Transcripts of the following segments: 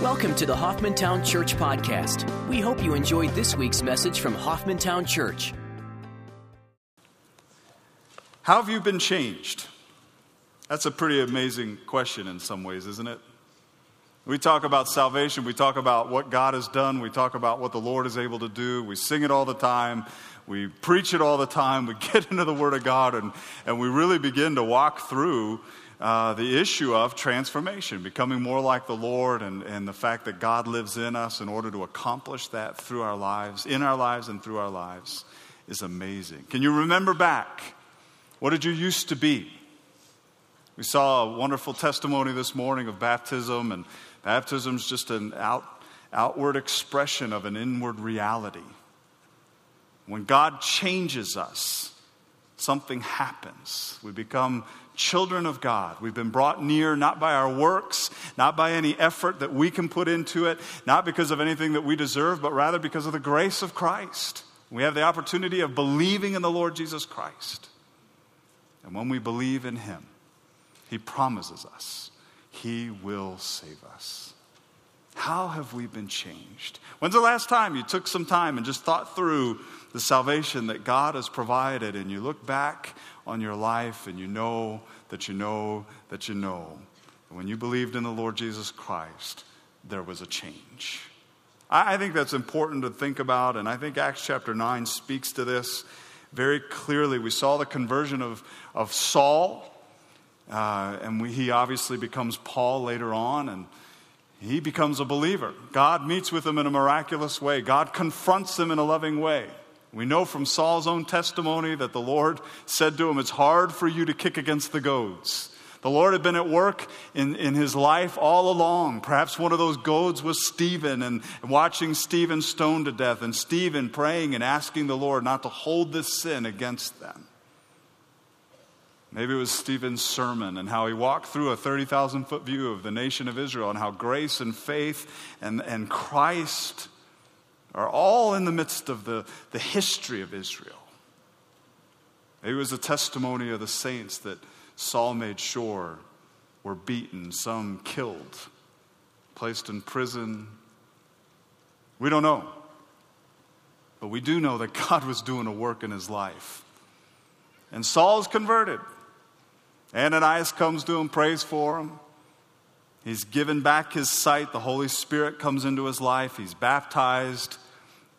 Welcome to the Hoffmantown Church Podcast. We hope you enjoyed this week's message from Hoffmantown Church. How have you been changed? That's a pretty amazing question in some ways, isn't it? We talk about salvation, we talk about what God has done, we talk about what the Lord is able to do, we sing it all the time, we preach it all the time, we get into the Word of God, and we really begin to walk through the issue of transformation, becoming more like the Lord, and the fact that God lives in us in order to accomplish that through our lives, in our lives and through our lives, is amazing. Can you remember back? What did you used to be? We saw a wonderful testimony this morning of baptism, and baptism is just an outward expression of an inward reality. When God changes us, something happens. We become children of God. We've been brought near not by our works, not by any effort that we can put into it, not because of anything that we deserve, but rather because of the grace of Christ. We have the opportunity of believing in the Lord Jesus Christ. And when we believe in Him, He promises us He will save us. How have we been changed? When's the last time you took some time and just thought through the salvation that God has provided, and you look back on your life and you know that you know that you know that when you believed in the Lord Jesus Christ, there was a change? I think that's important to think about, and I think Acts chapter 9 speaks to this very clearly. We saw the conversion of Saul, and he obviously becomes Paul later on, and he becomes a believer. God meets with him in a miraculous way. God confronts him in a loving way. We know from Saul's own testimony that the Lord said to him, "It's hard for you to kick against the goads." The Lord had been at work in his life all along. Perhaps one of those goads was Stephen, and watching Stephen stoned to death, and Stephen praying and asking the Lord not to hold this sin against them. Maybe it was Stephen's sermon and how he walked through a 30,000-foot view of the nation of Israel, and how grace and faith and Christ are all in the midst of the history of Israel. Maybe it was a testimony of the saints that Saul made sure were beaten, some killed, placed in prison. We don't know. But we do know that God was doing a work in his life. And Saul's converted. Ananias comes to him, prays for him. He's given back his sight. The Holy Spirit comes into his life. He's baptized.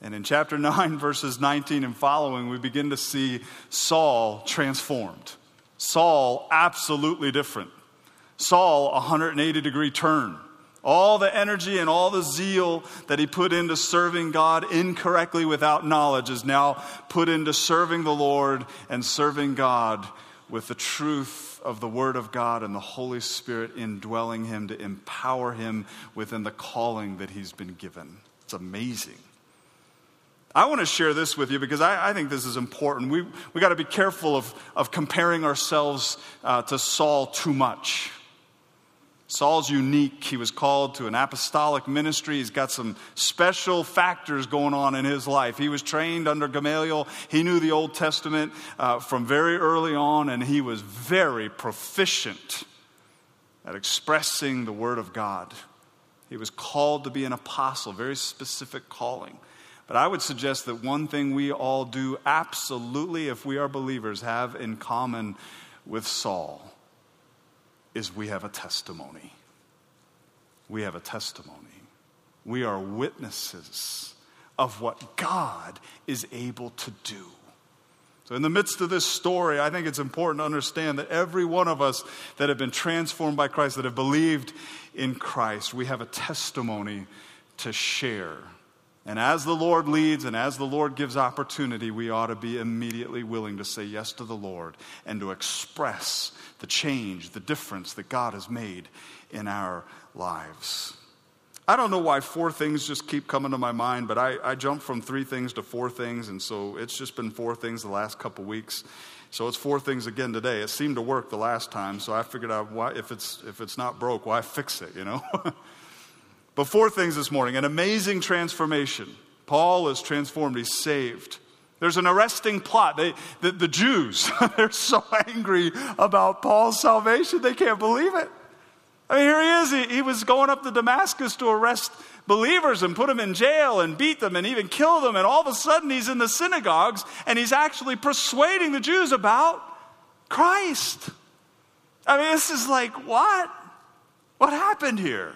And in chapter 9, verses 19 and following, we begin to see Saul transformed. Saul, absolutely different. Saul, 180-degree turn. All the energy and all the zeal that he put into serving God incorrectly without knowledge is now put into serving the Lord and serving God with the truth of the Word of God and the Holy Spirit indwelling him to empower him within the calling that he's been given. It's amazing. I want to share this with you because I think this is important. We got to be careful of comparing ourselves to Saul too much. Saul's unique. He was called to an apostolic ministry. He's got some special factors going on in his life. He was trained under Gamaliel. He knew the Old Testament from very early on, and he was very proficient at expressing the Word of God. He was called to be an apostle, very specific calling. But I would suggest that one thing we all do absolutely, if we are believers, have in common with Saul is we have a testimony. We have a testimony. We are witnesses of what God is able to do. So in the midst of this story, I think it's important to understand that every one of us that have been transformed by Christ, that have believed in Christ, we have a testimony to share. And as the Lord leads and as the Lord gives opportunity, we ought to be immediately willing to say yes to the Lord and to express the change, the difference that God has made in our lives. I don't know why four things just keep coming to my mind, but I jumped from three things to four things, and so it's just been four things the last couple weeks. So it's four things again today. It seemed to work the last time, so I figured out why, if it's not broke, why fix it, you know? But four things this morning. An amazing transformation. Paul is transformed. He's saved. There's an arresting plot. The Jews, they're so angry about Paul's salvation, they can't believe it. I mean, here he is. He was going up to Damascus to arrest believers and put them in jail and beat them and even kill them. And all of a sudden, he's in the synagogues and he's actually persuading the Jews about Christ. I mean, this is like, what? What happened here?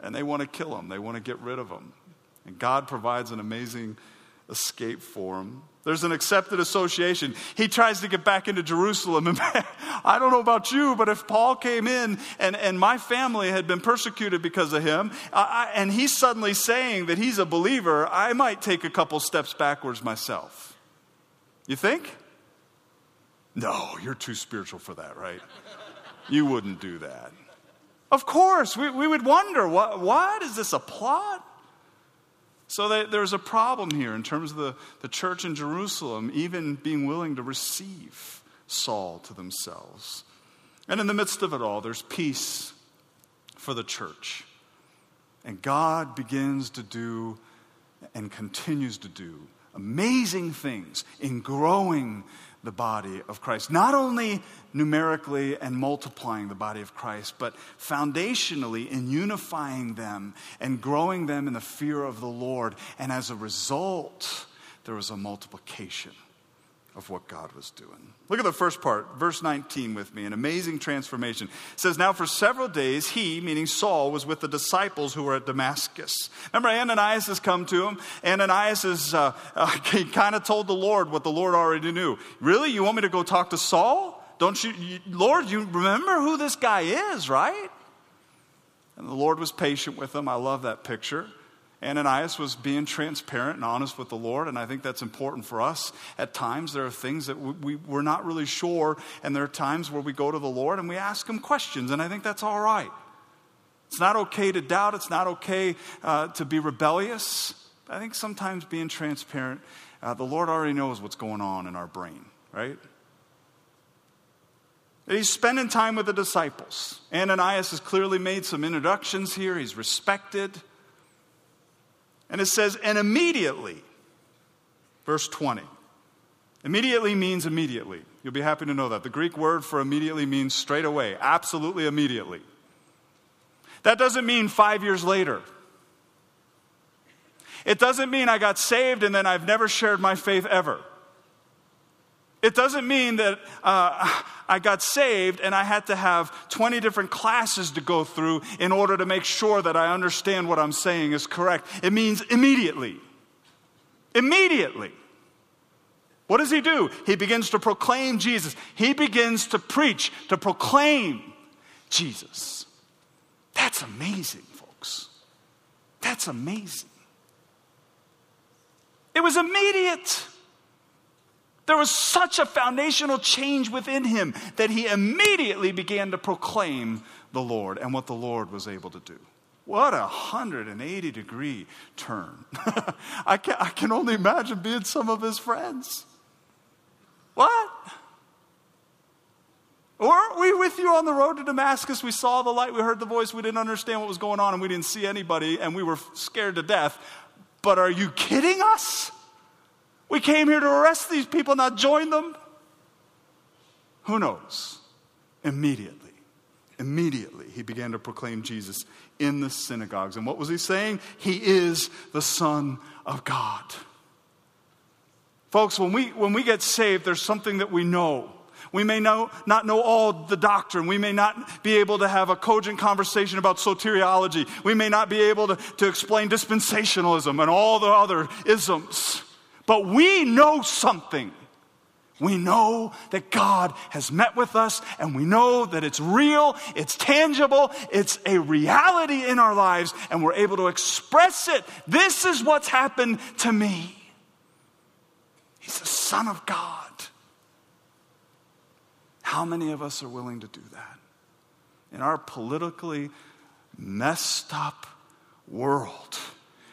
And they want to kill him. They want to get rid of him. And God provides an amazing escape for him. There's an accepted association. He tries to get back into Jerusalem. And I don't know about you, but if Paul came in and my family had been persecuted because of him, and he's suddenly saying that he's a believer, I might take a couple steps backwards myself. You think? No, you're too spiritual for that, right? You wouldn't do that. Of course, we would wonder, what? Is this a plot? So there's a problem here in terms of the church in Jerusalem even being willing to receive Saul to themselves. And in the midst of it all, there's peace for the church. And God begins to do and continues to do amazing things in growing the body of Christ. Not only numerically and multiplying the body of Christ, but foundationally in unifying them and growing them in the fear of the Lord. And as a result, there was a multiplication of what God was doing. Look at the first part, verse 19 with me, an amazing transformation. It says, now for several days, he, meaning Saul, was with the disciples who were at Damascus. Remember, Ananias has come to him. Ananias is, he kind of told the Lord what the Lord already knew. Really, you want me to go talk to Saul? Don't you, Lord, you remember who this guy is, right? And the Lord was patient with him. I love that picture. Ananias was being transparent and honest with the Lord, and I think that's important for us. At times, there are things that we're not really sure, and there are times where we go to the Lord and we ask him questions, and I think that's all right. It's not okay to doubt. It's not okay to be rebellious. I think sometimes being transparent, the Lord already knows what's going on in our brain, right? He's spending time with the disciples. Ananias has clearly made some introductions here. He's respected. And it says, and immediately, verse 20. Immediately means immediately. You'll be happy to know that. The Greek word for immediately means straight away, absolutely immediately. That doesn't mean 5 years later. It doesn't mean I got saved and then I've never shared my faith ever. It doesn't mean that I got saved and I had to have 20 different classes to go through in order to make sure that I understand what I'm saying is correct. It means immediately. Immediately. What does he do? He begins to proclaim Jesus. He begins to preach, to proclaim Jesus. That's amazing, folks. That's amazing. It was immediate. There was such a foundational change within him that he immediately began to proclaim the Lord and what the Lord was able to do. What a 180-degree turn. I can only imagine being some of his friends. What? Weren't we with you on the road to Damascus? We saw the light, we heard the voice, we didn't understand what was going on, and we didn't see anybody, and we were scared to death. But are you kidding us? We came here to arrest these people, not join them. Who knows? Immediately, he began to proclaim Jesus in the synagogues. And what was he saying? He is the Son of God. Folks, when we get saved, there's something that we know. We may not know all the doctrine. We may not be able to have a cogent conversation about soteriology. We may not be able to explain dispensationalism and all the other isms. But we know something. We know that God has met with us, and we know that it's real, it's tangible, it's a reality in our lives, and we're able to express it. This is what's happened to me. He's the Son of God. How many of us are willing to do that? In our politically messed up world,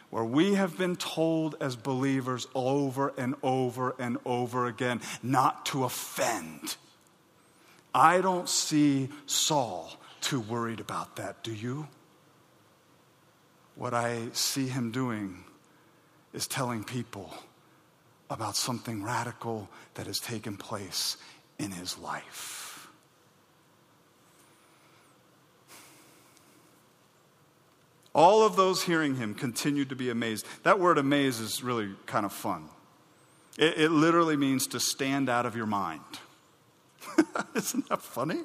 where we have been told as believers over and over and over again not to offend. I don't see Saul too worried about that, do you? What I see him doing is telling people about something radical that has taken place in his life. All of those hearing him continued to be amazed. That word amaze is really kind of fun. It literally means to stand out of your mind. Isn't that funny?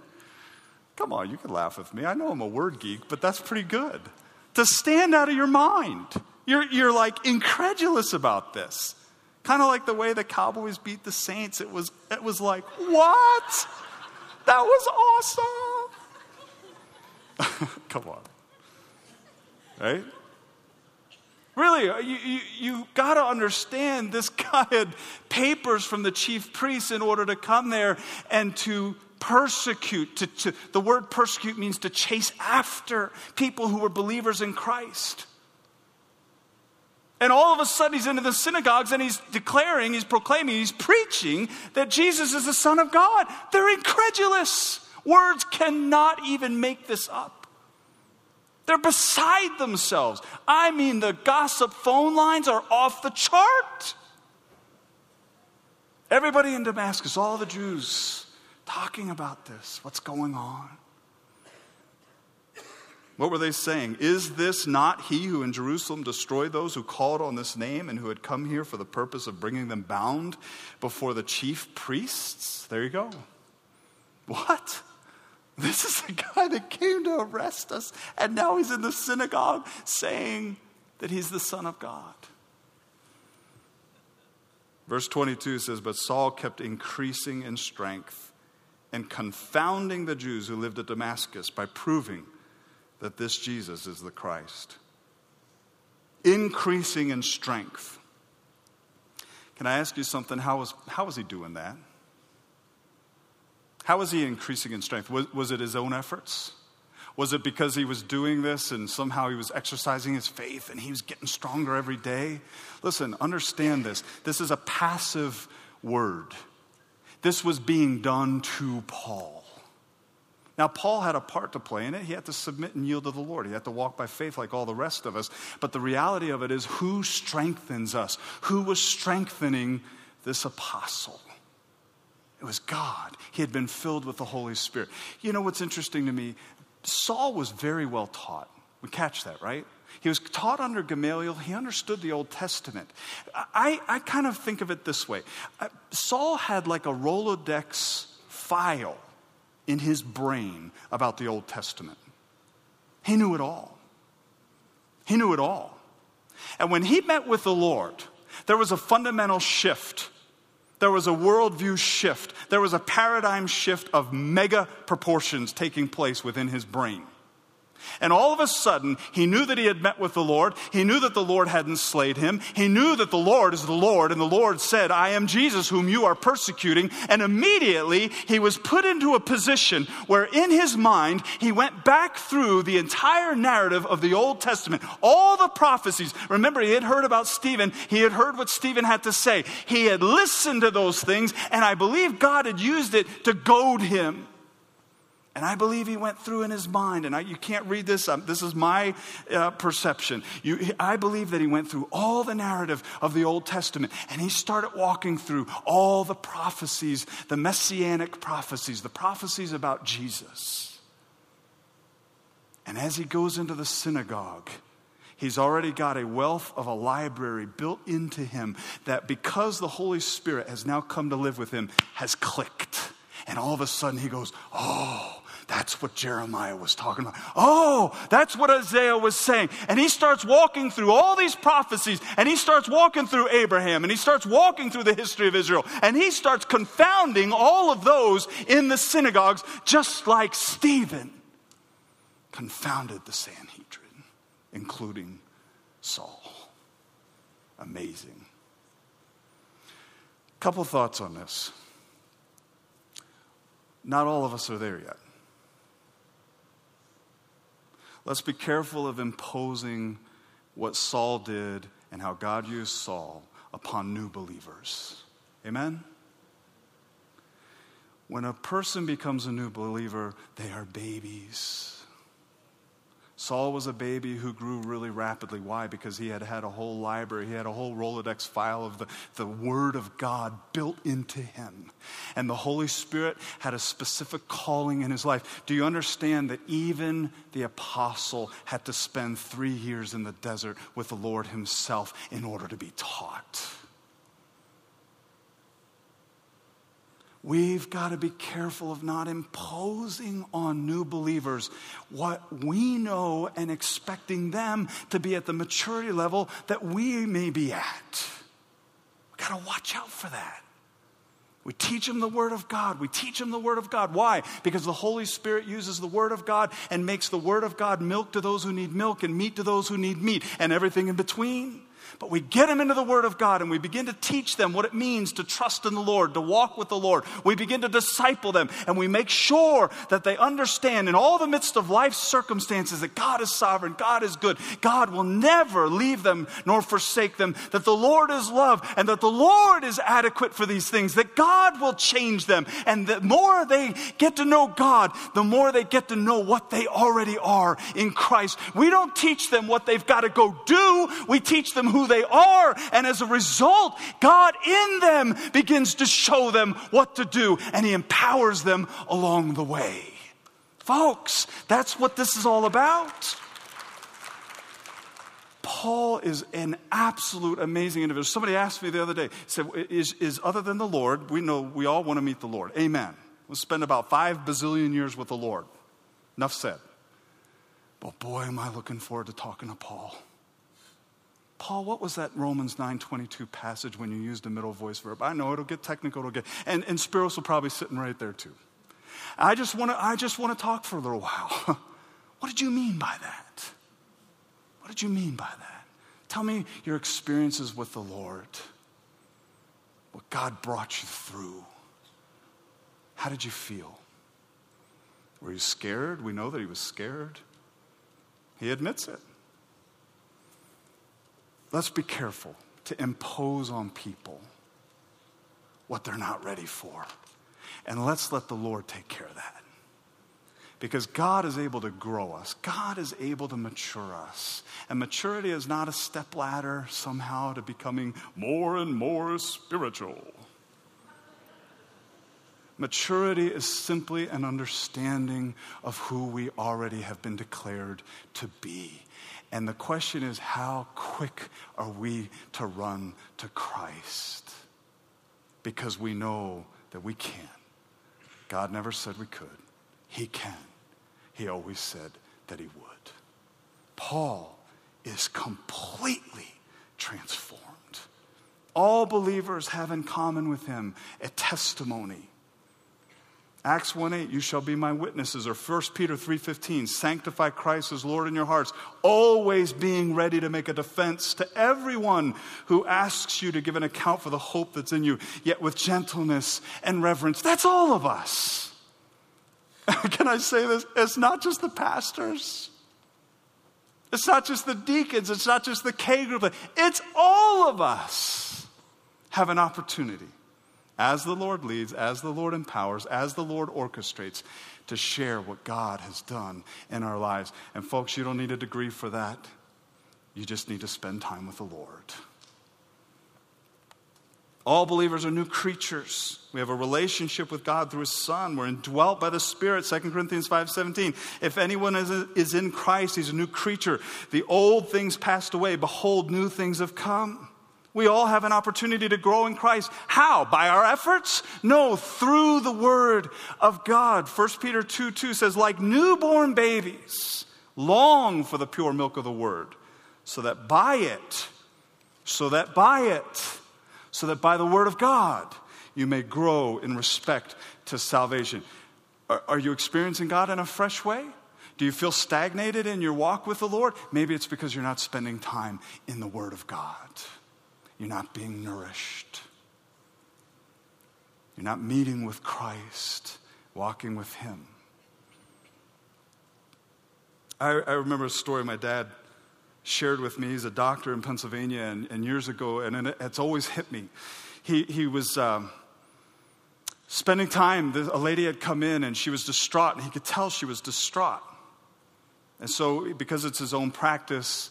Come on, you can laugh with me. I know I'm a word geek, but that's pretty good. To stand out of your mind. You're like incredulous about this. Kind of like the way the Cowboys beat the Saints. It was like, what? That was awesome. Come on. Right? Really, you got to understand this guy had papers from the chief priests in order to come there and to persecute. The word persecute means to chase after people who were believers in Christ. And all of a sudden he's into the synagogues and he's declaring, he's proclaiming, he's preaching that Jesus is the Son of God. They're incredulous. Words cannot even make this up. They're beside themselves. I mean, the gossip phone lines are off the chart. Everybody in Damascus, all the Jews, talking about this. What's going on? What were they saying? Is this not he who in Jerusalem destroyed those who called on this name and who had come here for the purpose of bringing them bound before the chief priests? There you go. What? This is the guy that came to arrest us, and now he's in the synagogue saying that he's the Son of God. Verse 22 says, but Saul kept increasing in strength and confounding the Jews who lived at Damascus by proving that this Jesus is the Christ. Increasing in strength. Can I ask you something? How was he doing that? How was he increasing in strength? Was it his own efforts? Was it because he was doing this and somehow he was exercising his faith and he was getting stronger every day? Listen, understand this. This is a passive word. This was being done to Paul. Now, Paul had a part to play in it. He had to submit and yield to the Lord. He had to walk by faith like all the rest of us. But the reality of it is, who strengthens us? Who was strengthening this apostle? It was God. He had been filled with the Holy Spirit. You know what's interesting to me? Saul was very well taught. We catch that, right? He was taught under Gamaliel. He understood the Old Testament. I kind of think of it this way. Saul had like a Rolodex file in his brain about the Old Testament. He knew it all. He knew it all. And when he met with the Lord, there was a fundamental shift. There was a worldview shift. There was a paradigm shift of mega proportions taking place within his brain. And all of a sudden, he knew that he had met with the Lord. He knew that the Lord hadn't slayed him. He knew that the Lord is the Lord. And the Lord said, I am Jesus whom you are persecuting. And immediately, he was put into a position where in his mind, he went back through the entire narrative of the Old Testament. All the prophecies. Remember, he had heard about Stephen. He had heard what Stephen had to say. He had listened to those things. And I believe God had used it to goad him. And I believe he went through in his mind, and you can't read this. This is my perception. I believe that he went through all the narrative of the Old Testament, and he started walking through all the prophecies, the messianic prophecies, the prophecies about Jesus. And as he goes into the synagogue, he's already got a wealth of a library built into him that, because the Holy Spirit has now come to live with him, has clicked. And all of a sudden he goes, oh, that's what Jeremiah was talking about. Oh, that's what Isaiah was saying. And he starts walking through all these prophecies. And he starts walking through Abraham. And he starts walking through the history of Israel. And he starts confounding all of those in the synagogues, just like Stephen confounded the Sanhedrin, including Saul. Amazing. Couple thoughts on this. Not all of us are there yet. Let's be careful of imposing what Saul did and how God used Saul upon new believers. Amen? When a person becomes a new believer, they are babies. Saul was a baby who grew really rapidly. Why? Because he had had a whole library. He had a whole Rolodex file of the Word of God built into him. And the Holy Spirit had a specific calling in his life. Do you understand that even the apostle had to spend 3 years in the desert with the Lord himself in order to be taught? We've got to be careful of not imposing on new believers what we know and expecting them to be at the maturity level that we may be at. We've got to watch out for that. We teach them the Word of God. We teach them the Word of God. Why? Because the Holy Spirit uses the Word of God and makes the Word of God milk to those who need milk and meat to those who need meat and everything in between. But we get them into the Word of God and we begin to teach them what it means to trust in the Lord, to walk with the Lord. We begin to disciple them and we make sure that they understand in all the midst of life's circumstances that God is sovereign, God is good, God will never leave them nor forsake them, that the Lord is love and that the Lord is adequate for these things, that God will change them. And the more they get to know God, the more they get to know what they already are in Christ. We don't teach them what they've got to go do. We teach them who they are, and as a result, God in them begins to show them what to do, and He empowers them along the way. Folks, that's what this is all about. Paul is an absolute amazing individual. Somebody asked me the other day, said, is other than the Lord, we know we all want to meet the Lord. Amen. We'll spend about 5 bazillion years with the Lord. Enough said. But boy, am I looking forward to talking to Paul. Paul, what was that Romans 9:22 passage when you used a middle voice verb? I know it'll get technical, and Spiros will probably sitting right there too. I just want to talk for a little while. What did you mean by that? What did you mean by that? Tell me your experiences with the Lord. What God brought you through. How did you feel? Were you scared? We know that he was scared. He admits it. Let's be careful to impose on people what they're not ready for. And let's let the Lord take care of that. Because God is able to grow us. God is able to mature us. And maturity is not a step ladder somehow to becoming more and more spiritual. Maturity is simply an understanding of who we already have been declared to be. And the question is, how quick are we to run to Christ? Because we know that we can. God never said we could. He can. He always said that he would. Paul is completely transformed. All believers have in common with him a testimony. Acts 1:8, you shall be my witnesses, or 1 Peter 3:15, sanctify Christ as Lord in your hearts, always being ready to make a defense to everyone who asks you to give an account for the hope that's in you, yet with gentleness and reverence. That's all of us. Can I say this? It's not just the pastors. It's not just the deacons. It's not just the K group. It's all of us have an opportunity, as the Lord leads, as the Lord empowers, as the Lord orchestrates, to share what God has done in our lives. And folks, you don't need a degree for that. You just need to spend time with the Lord. All believers are new creatures. We have a relationship with God through His Son. We're indwelt by the Spirit, 2 Corinthians 5:17. If anyone is in Christ, he's a new creature. The old things passed away. Behold, new things have come. We all have an opportunity to grow in Christ. How? By our efforts? No, through the Word of God. 1 Peter 2:2 says, like newborn babies, long for the pure milk of the Word, so that by the Word of God, you may grow in respect to salvation. Are you experiencing God in a fresh way? Do you feel stagnated in your walk with the Lord? Maybe it's because you're not spending time in the Word of God. You're not being nourished. You're not meeting with Christ, walking with Him. I remember a story my dad shared with me. He's a doctor in Pennsylvania, and years ago, and it's always hit me. He was spending time. A lady had come in, and she was distraught, and he could tell she was distraught. And so, because it's his own practice,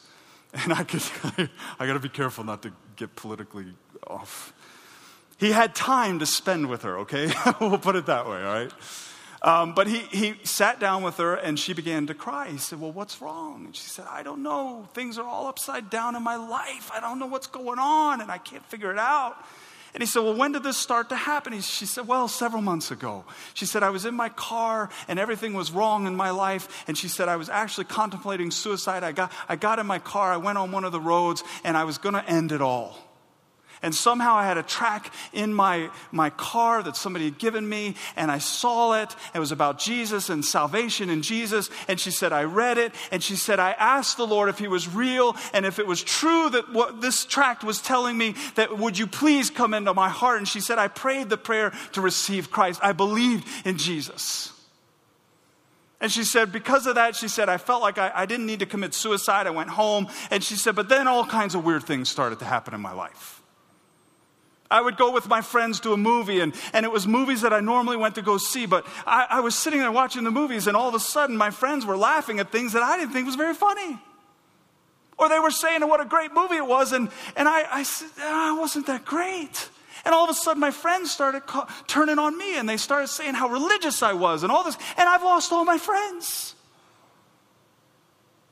and I got to be careful not to get politically off. He had time to spend with her, okay? We'll put it that way, all right? But he sat down with her, and she began to cry. He said, well, what's wrong? And she said, I don't know. Things are all upside down in my life. I don't know what's going on, and I can't figure it out. And he said, well, when did this start to happen? She said, well, several months ago. She said, I was in my car, and everything was wrong in my life. And she said, I was actually contemplating suicide. I got in my car. I went on one of the roads, and I was going to end it all. And somehow I had a track in my car that somebody had given me, and I saw it. It was about Jesus and salvation in Jesus. And she said, I read it. And she said, I asked the Lord if he was real and if it was true that what this tract was telling me, that would you please come into my heart? And she said, I prayed the prayer to receive Christ. I believed in Jesus. And she said, because of that, she said, I felt like I didn't need to commit suicide. I went home. And she said, but then all kinds of weird things started to happen in my life. I would go with my friends to a movie, and it was movies that I normally went to go see, but I was sitting there watching the movies, and all of a sudden my friends were laughing at things that I didn't think was very funny. Or they were saying, oh, what a great movie it was, and I said, oh, it wasn't that great. And all of a sudden my friends started turning on me, and they started saying how religious I was and all this, and I've lost all my friends.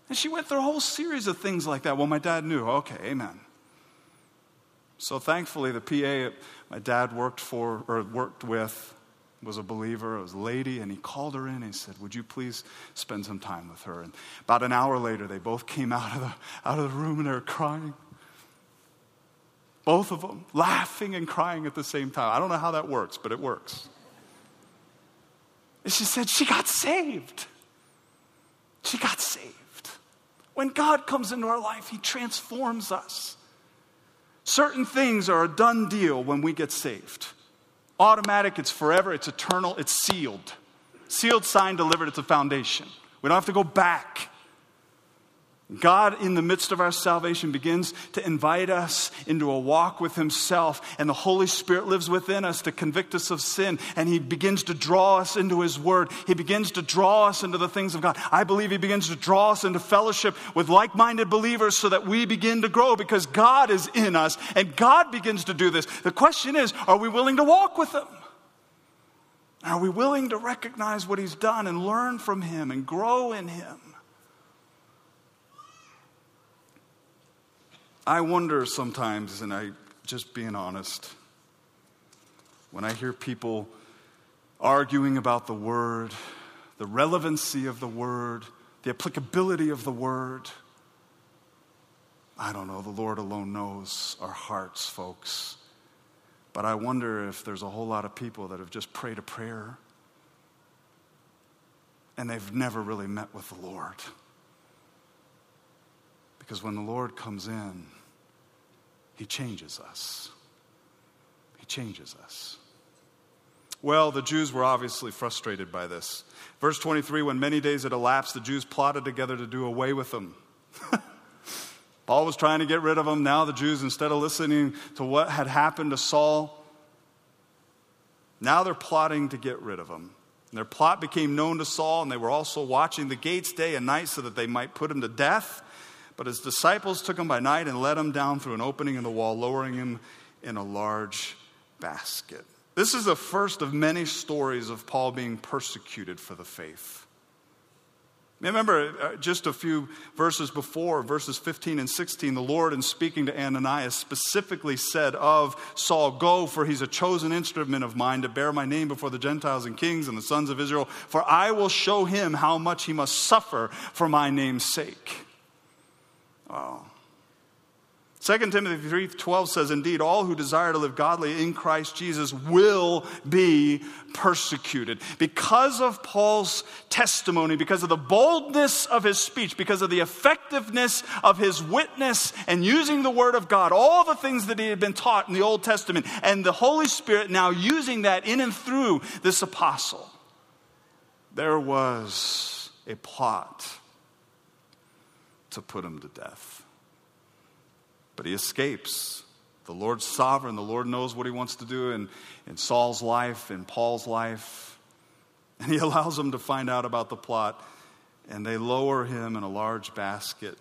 And she went through a whole series of things like that. Well, my dad knew. Okay, amen. So thankfully, the PA my dad worked with was a believer. It was a lady, and he called her in. And he said, "Would you please spend some time with her?" And about an hour later, they both came out of the room, and they were crying. Both of them laughing and crying at the same time. I don't know how that works, but it works. And she said, "She got saved. She got saved." When God comes into our life, he transforms us. Certain things are a done deal when we get saved. Automatic, it's forever, it's eternal, it's sealed. Sealed, signed, delivered, it's a foundation. We don't have to go back. God, in the midst of our salvation, begins to invite us into a walk with himself, and the Holy Spirit lives within us to convict us of sin, and he begins to draw us into his word. He begins to draw us into the things of God. I believe he begins to draw us into fellowship with like-minded believers so that we begin to grow, because God is in us, and God begins to do this. The question is, are we willing to walk with him? Are we willing to recognize what he's done and learn from him and grow in him? I wonder sometimes, and I just being honest, when I hear people arguing about the word, the relevancy of the word, the applicability of the word, I don't know, the Lord alone knows our hearts, folks. But I wonder if there's a whole lot of people that have just prayed a prayer and they've never really met with the Lord. Because when the Lord comes in, he changes us. He changes us. Well, the Jews were obviously frustrated by this. Verse 23, when many days had elapsed, the Jews plotted together to do away with them. Paul was trying to get rid of them. Now the Jews, instead of listening to what had happened to Saul, now they're plotting to get rid of him. And their plot became known to Saul, and they were also watching the gates day and night so that they might put him to death. But his disciples took him by night and let him down through an opening in the wall, lowering him in a large basket. This is the first of many stories of Paul being persecuted for the faith. Remember, just a few verses before, verses 15 and 16, the Lord, in speaking to Ananias, specifically said of Saul, "Go, for he's a chosen instrument of mine to bear my name before the Gentiles and kings and the sons of Israel, for I will show him how much he must suffer for my name's sake." Wow. 2 Timothy 3:12 says, "Indeed, all who desire to live godly in Christ Jesus will be persecuted." Because of Paul's testimony, because of the boldness of his speech, because of the effectiveness of his witness and using the Word of God, all the things that he had been taught in the Old Testament, and the Holy Spirit now using that in and through this apostle, there was a plot to put him to death. But he escapes. The Lord's sovereign. The Lord knows what he wants to do in Saul's life, in Paul's life. And he allows him to find out about the plot and they lower him in a large basket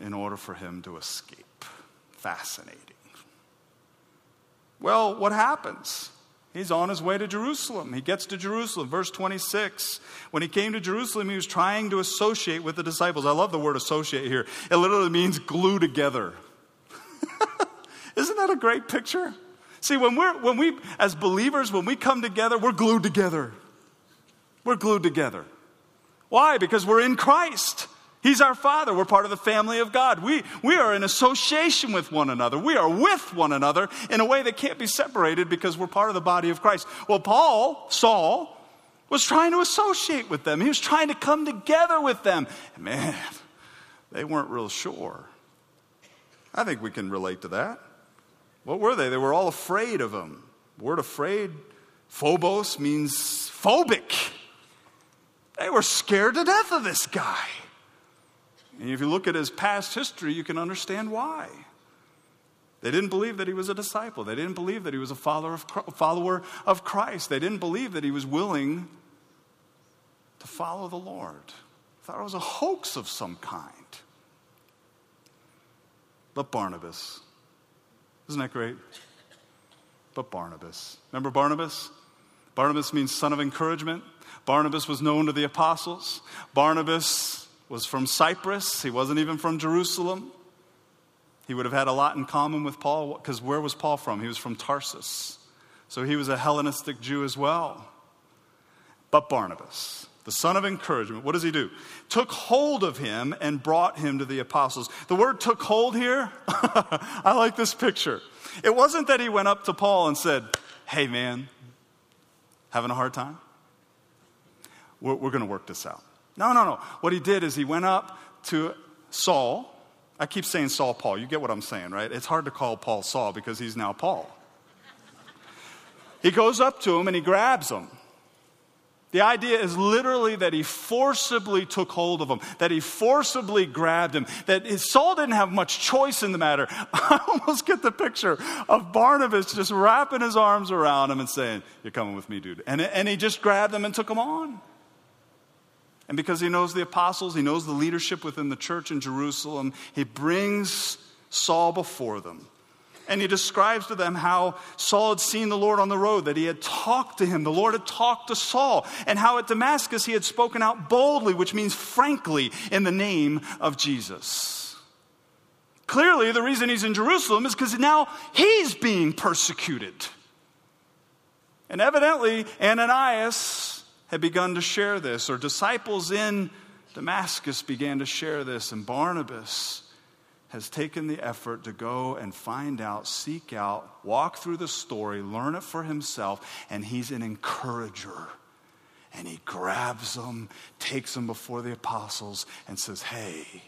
in order for him to escape. Fascinating. Well, what happens? He's on his way to Jerusalem. He gets to Jerusalem. Verse 26, when he came to Jerusalem, he was trying to associate with the disciples. I love the word associate here. It literally means glue together. Isn't that a great picture? See, when we as believers, when we come together, we're glued together. We're glued together. Why? Because we're in Christ. He's our Father. We're part of the family of God. We are in association with one another. We are with one another in a way that can't be separated because we're part of the body of Christ. Well, Saul, was trying to associate with them. He was trying to come together with them. And man, they weren't real sure. I think we can relate to that. What were they? They were all afraid of him. The word afraid, phobos, means phobic. They were scared to death of this guy. And if you look at his past history, you can understand why. They didn't believe that he was a disciple. They didn't believe that he was a follower of Christ. They didn't believe that he was willing to follow the Lord. They thought it was a hoax of some kind. But Barnabas. Isn't that great? But Barnabas. Remember Barnabas? Barnabas means son of encouragement. Barnabas was known to the apostles. Barnabas was from Cyprus. He wasn't even from Jerusalem. He would have had a lot in common with Paul, because where was Paul from? He was from Tarsus. So he was a Hellenistic Jew as well. But Barnabas, the son of encouragement, what does he do? Took hold of him and brought him to the apostles. The word took hold here, I like this picture. It wasn't that he went up to Paul and said, hey man, having a hard time? We're going to work this out. No. What he did is he went up to Saul. I keep saying Saul, Paul. You get what I'm saying, right? It's hard to call Paul Saul because he's now Paul. He goes up to him and he grabs him. The idea is literally that he forcibly took hold of him, that he forcibly grabbed him, that Saul didn't have much choice in the matter. I almost get the picture of Barnabas just wrapping his arms around him and saying, you're coming with me, dude. And he just grabbed him and took him on. And because he knows the apostles, he knows the leadership within the church in Jerusalem, he brings Saul before them. And he describes to them how Saul had seen the Lord on the road, that he had talked to him. The Lord had talked to Saul. And how at Damascus he had spoken out boldly, which means frankly, in the name of Jesus. Clearly, the reason he's in Jerusalem is because now he's being persecuted. And evidently, Ananias had begun to share this, or disciples in Damascus began to share this, and Barnabas has taken the effort to go and find out, seek out, walk through the story, learn it for himself, and he's an encourager. And he grabs them, takes them before the apostles, and says, hey,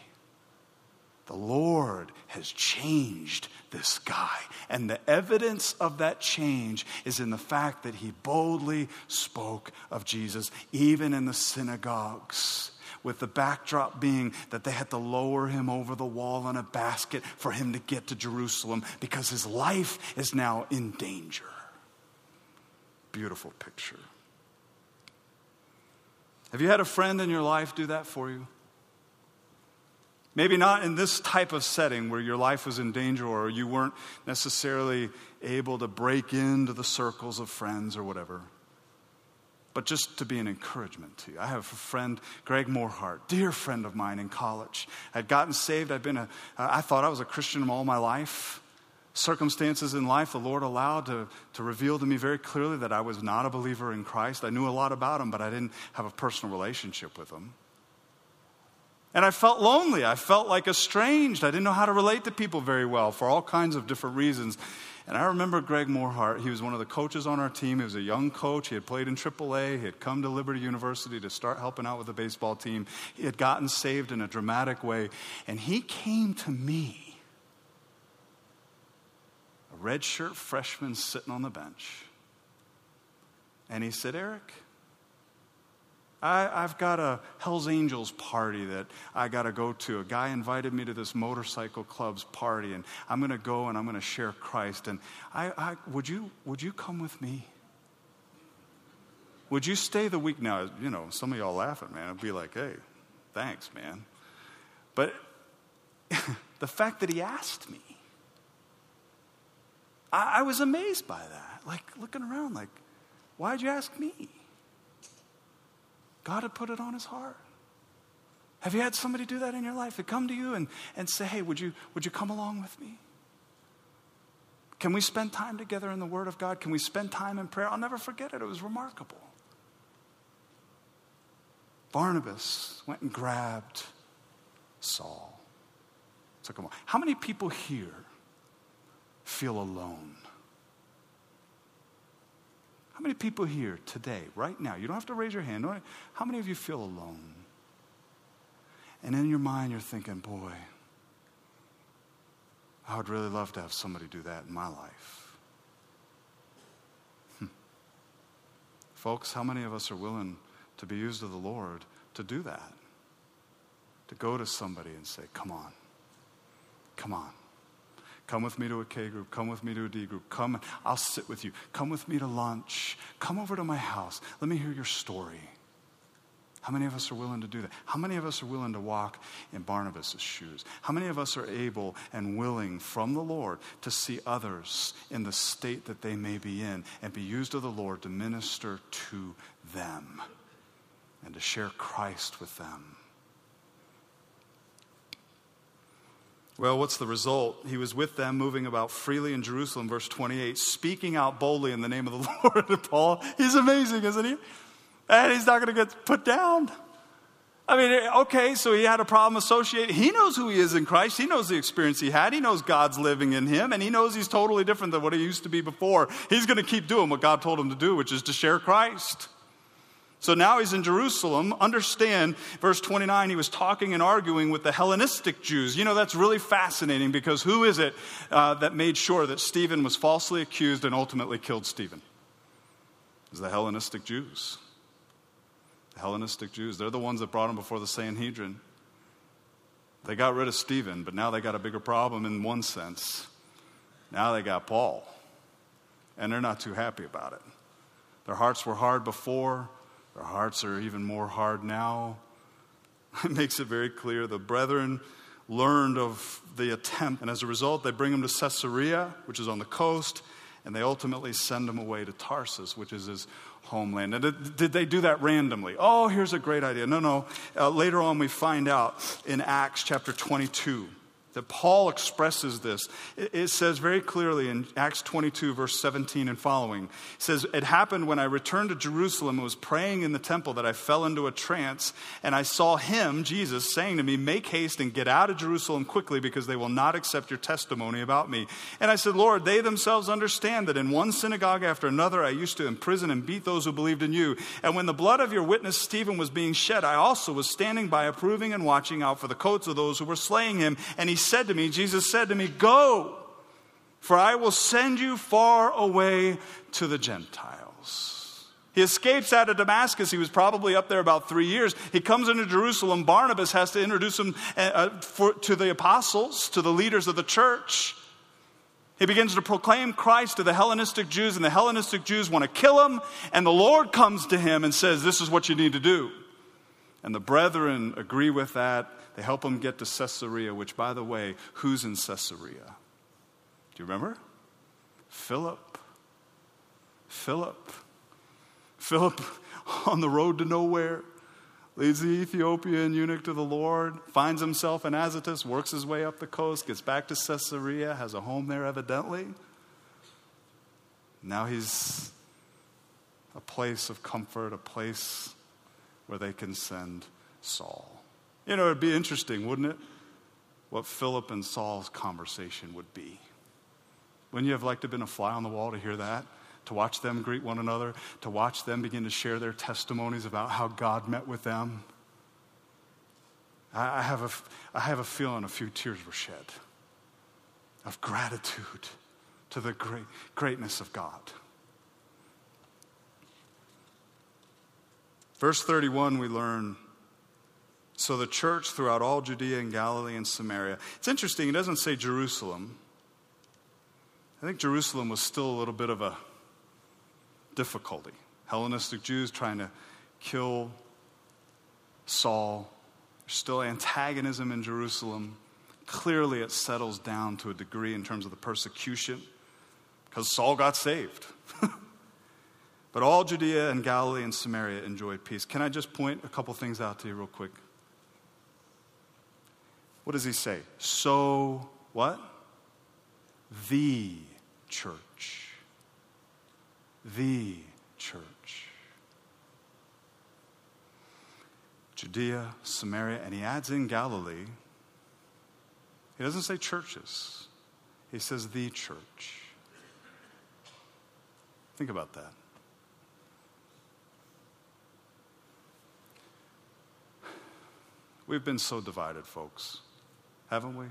the Lord has changed this guy. And the evidence of that change is in the fact that he boldly spoke of Jesus, even in the synagogues, with the backdrop being that they had to lower him over the wall in a basket for him to get to Jerusalem because his life is now in danger. Beautiful picture. Have you had a friend in your life do that for you? Maybe not in this type of setting where your life was in danger or you weren't necessarily able to break into the circles of friends or whatever. But just to be an encouragement to you. I have a friend, Greg Moorhart, dear friend of mine in college. I'd gotten saved. I thought I was a Christian all my life. Circumstances in life the Lord allowed to reveal to me very clearly that I was not a believer in Christ. I knew a lot about him, but I didn't have a personal relationship with him. And I felt lonely. I felt like estranged. I didn't know how to relate to people very well for all kinds of different reasons. And I remember Greg Moorhart. He was one of the coaches on our team. He was a young coach. He had played in AAA. He had come to Liberty University to start helping out with the baseball team. He had gotten saved in a dramatic way. And he came to me, a redshirt freshman sitting on the bench. And he said, Eric, I've got a Hells Angels party that I got to go to. A guy invited me to this motorcycle club's party, and I'm going to go and I'm going to share Christ. And would you come with me? Would you stay the week? Now, some of y'all laughing, man. I'd be like, hey, thanks, man. But the fact that he asked me, I was amazed by that. Like, looking around, like, why'd you ask me? God had put it on his heart. Have you had somebody do that in your life? They come to you and say, hey, would you come along with me? Can we spend time together in the Word of God? Can we spend time in prayer? I'll never forget it. It was remarkable. Barnabas went and grabbed Saul. Took him on. How many people here feel alone? How many people here today, right now, you don't have to raise your hand. How many of you feel alone? And in your mind, you're thinking, boy, I would really love to have somebody do that in my life. Folks, how many of us are willing to be used of the Lord to do that? To go to somebody and say, come on. Come on. Come with me to a K group. Come with me to a D group. Come, I'll sit with you. Come with me to lunch. Come over to my house. Let me hear your story. How many of us are willing to do that? How many of us are willing to walk in Barnabas' shoes? How many of us are able and willing from the Lord to see others in the state that they may be in and be used of the Lord to minister to them and to share Christ with them? Well, what's the result? He was with them, moving about freely in Jerusalem, verse 28, speaking out boldly in the name of the Lord to Paul. He's amazing, isn't he? And he's not going to get put down. I mean, okay, so he had a problem associated. He knows who he is in Christ. He knows the experience he had. He knows God's living in him, and he knows he's totally different than what he used to be before. He's going to keep doing what God told him to do, which is to share Christ. So now he's in Jerusalem. Understand, verse 29, he was talking and arguing with the Hellenistic Jews. You know, that's really fascinating because who is it that made sure that Stephen was falsely accused and ultimately killed Stephen? It was the Hellenistic Jews. The Hellenistic Jews, they're the ones that brought him before the Sanhedrin. They got rid of Stephen, but now they got a bigger problem in one sense. Now they got Paul, and they're not too happy about it. Their hearts were hard before. Their hearts are even more hard now. It makes it very clear. The brethren learned of the attempt, and as a result, they bring him to Caesarea, which is on the coast, and they ultimately send him away to Tarsus, which is his homeland. And did they do that randomly? Oh, here's a great idea. No. Later on, we find out in Acts chapter 22 that Paul expresses this. It says very clearly in Acts 22, verse 17 and following. It says, it happened when I returned to Jerusalem and was praying in the temple that I fell into a trance, and I saw him, Jesus, saying to me, make haste and get out of Jerusalem quickly because they will not accept your testimony about me. And I said, Lord, they themselves understand that in one synagogue after another I used to imprison and beat those who believed in you. And when the blood of your witness Stephen was being shed, I also was standing by approving and watching out for the coats of those who were slaying him. And Jesus said to me, go, for I will send you far away to the Gentiles. He escapes out of Damascus. He was probably up there about 3 years. He comes into Jerusalem. Barnabas has to introduce him to the apostles, to the leaders of the church. He begins to proclaim Christ to the Hellenistic Jews, and the Hellenistic Jews want to kill him. And the Lord comes to him and says, this is what you need to do. And the brethren agree with that. They help him get to Caesarea, which, by the way, who's in Caesarea? Do you remember? Philip, on the road to nowhere, leads the Ethiopian eunuch to the Lord, finds himself in Azotus, works his way up the coast, gets back to Caesarea, has a home there evidently. Now he's a place of comfort, a place where they can send Saul. You know, it'd be interesting, wouldn't it, what Philip and Saul's conversation would be. Wouldn't you have liked to have been a fly on the wall to hear that, to watch them greet one another, to watch them begin to share their testimonies about how God met with them? I have a feeling a few tears were shed of gratitude to the greatness of God. Verse 31, we learn, so the church throughout all Judea and Galilee and Samaria. It's interesting, it doesn't say Jerusalem. I think Jerusalem was still a little bit of a difficulty. Hellenistic Jews trying to kill Saul. There's still antagonism in Jerusalem. Clearly, it settles down to a degree in terms of the persecution because Saul got saved. But all Judea and Galilee and Samaria enjoyed peace. Can I just point a couple things out to you real quick? What does he say? So what? The church. The church. Judea, Samaria, and he adds in Galilee. He doesn't say churches. He says the church. Think about that. We've been so divided, folks, haven't we?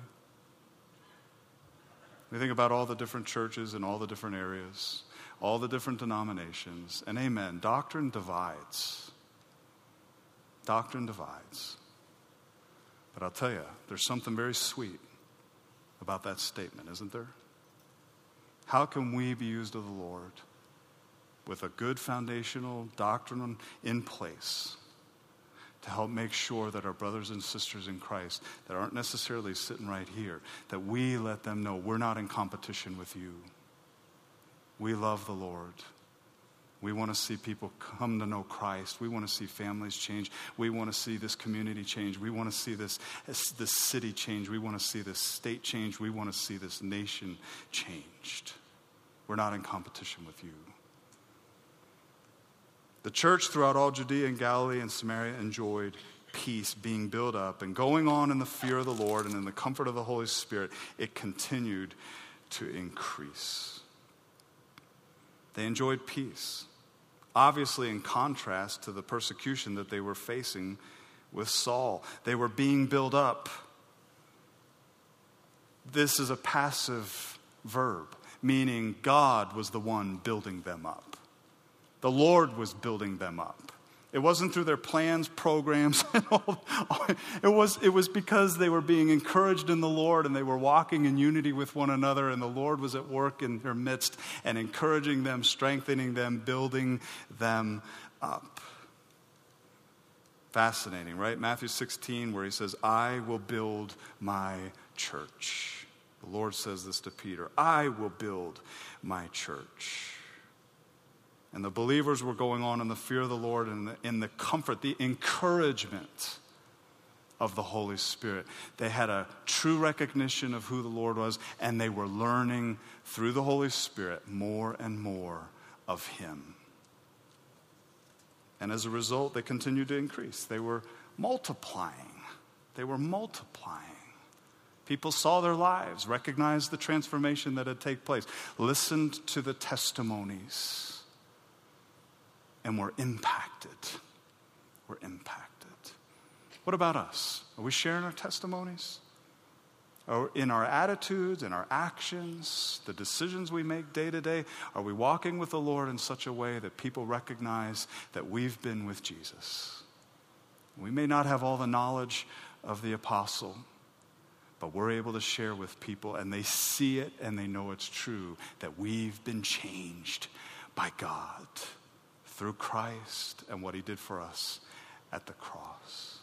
We think about all the different churches in all the different areas, all the different denominations, and amen, doctrine divides. Doctrine divides. But I'll tell you, there's something very sweet about that statement, isn't there? How can we be used of the Lord with a good foundational doctrine in place to help make sure that our brothers and sisters in Christ that aren't necessarily sitting right here, that we let them know we're not in competition with you. We love the Lord. We want to see people come to know Christ. We want to see families change. We want to see this community change. We want to see this city change. We want to see this state change. We want to see this nation changed. We're not in competition with you. The church throughout all Judea and Galilee and Samaria enjoyed peace being built up and going on in the fear of the Lord and in the comfort of the Holy Spirit. It continued to increase. They enjoyed peace, obviously in contrast to the persecution that they were facing with Saul. They were being built up. This is a passive verb, meaning God was the one building them up. The Lord was building them up. It wasn't through their plans, programs, and all. It was because they were being encouraged in the Lord and they were walking in unity with one another and the Lord was at work in their midst and encouraging them, strengthening them, building them up. Fascinating, right? Matthew 16, where he says, I will build my church. The Lord says this to Peter, I will build my church. And the believers were going on in the fear of the Lord and in the comfort, the encouragement of the Holy Spirit. They had a true recognition of who the Lord was, and they were learning through the Holy Spirit more and more of Him. And as a result, they continued to increase. They were multiplying. They were multiplying. People saw their lives, recognized the transformation that had taken place, listened to the testimonies. And we're impacted. We're impacted. What about us? Are we sharing our testimonies? Or in our attitudes, in our actions, the decisions we make day to day, are we walking with the Lord in such a way that people recognize that we've been with Jesus? We may not have all the knowledge of the apostle, but we're able to share with people and they see it and they know it's true that we've been changed by God. Through Christ and what He did for us at the cross.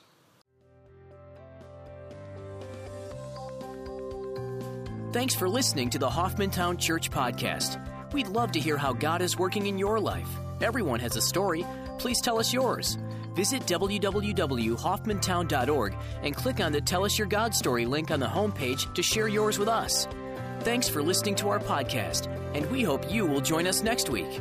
Thanks for listening to the Hoffmantown Church Podcast. We'd love to hear how God is working in your life. Everyone has a story. Please tell us yours. Visit www.hoffmantown.org and click on the Tell Us Your God Story link on the homepage to share yours with us. Thanks for listening to our podcast, and we hope you will join us next week.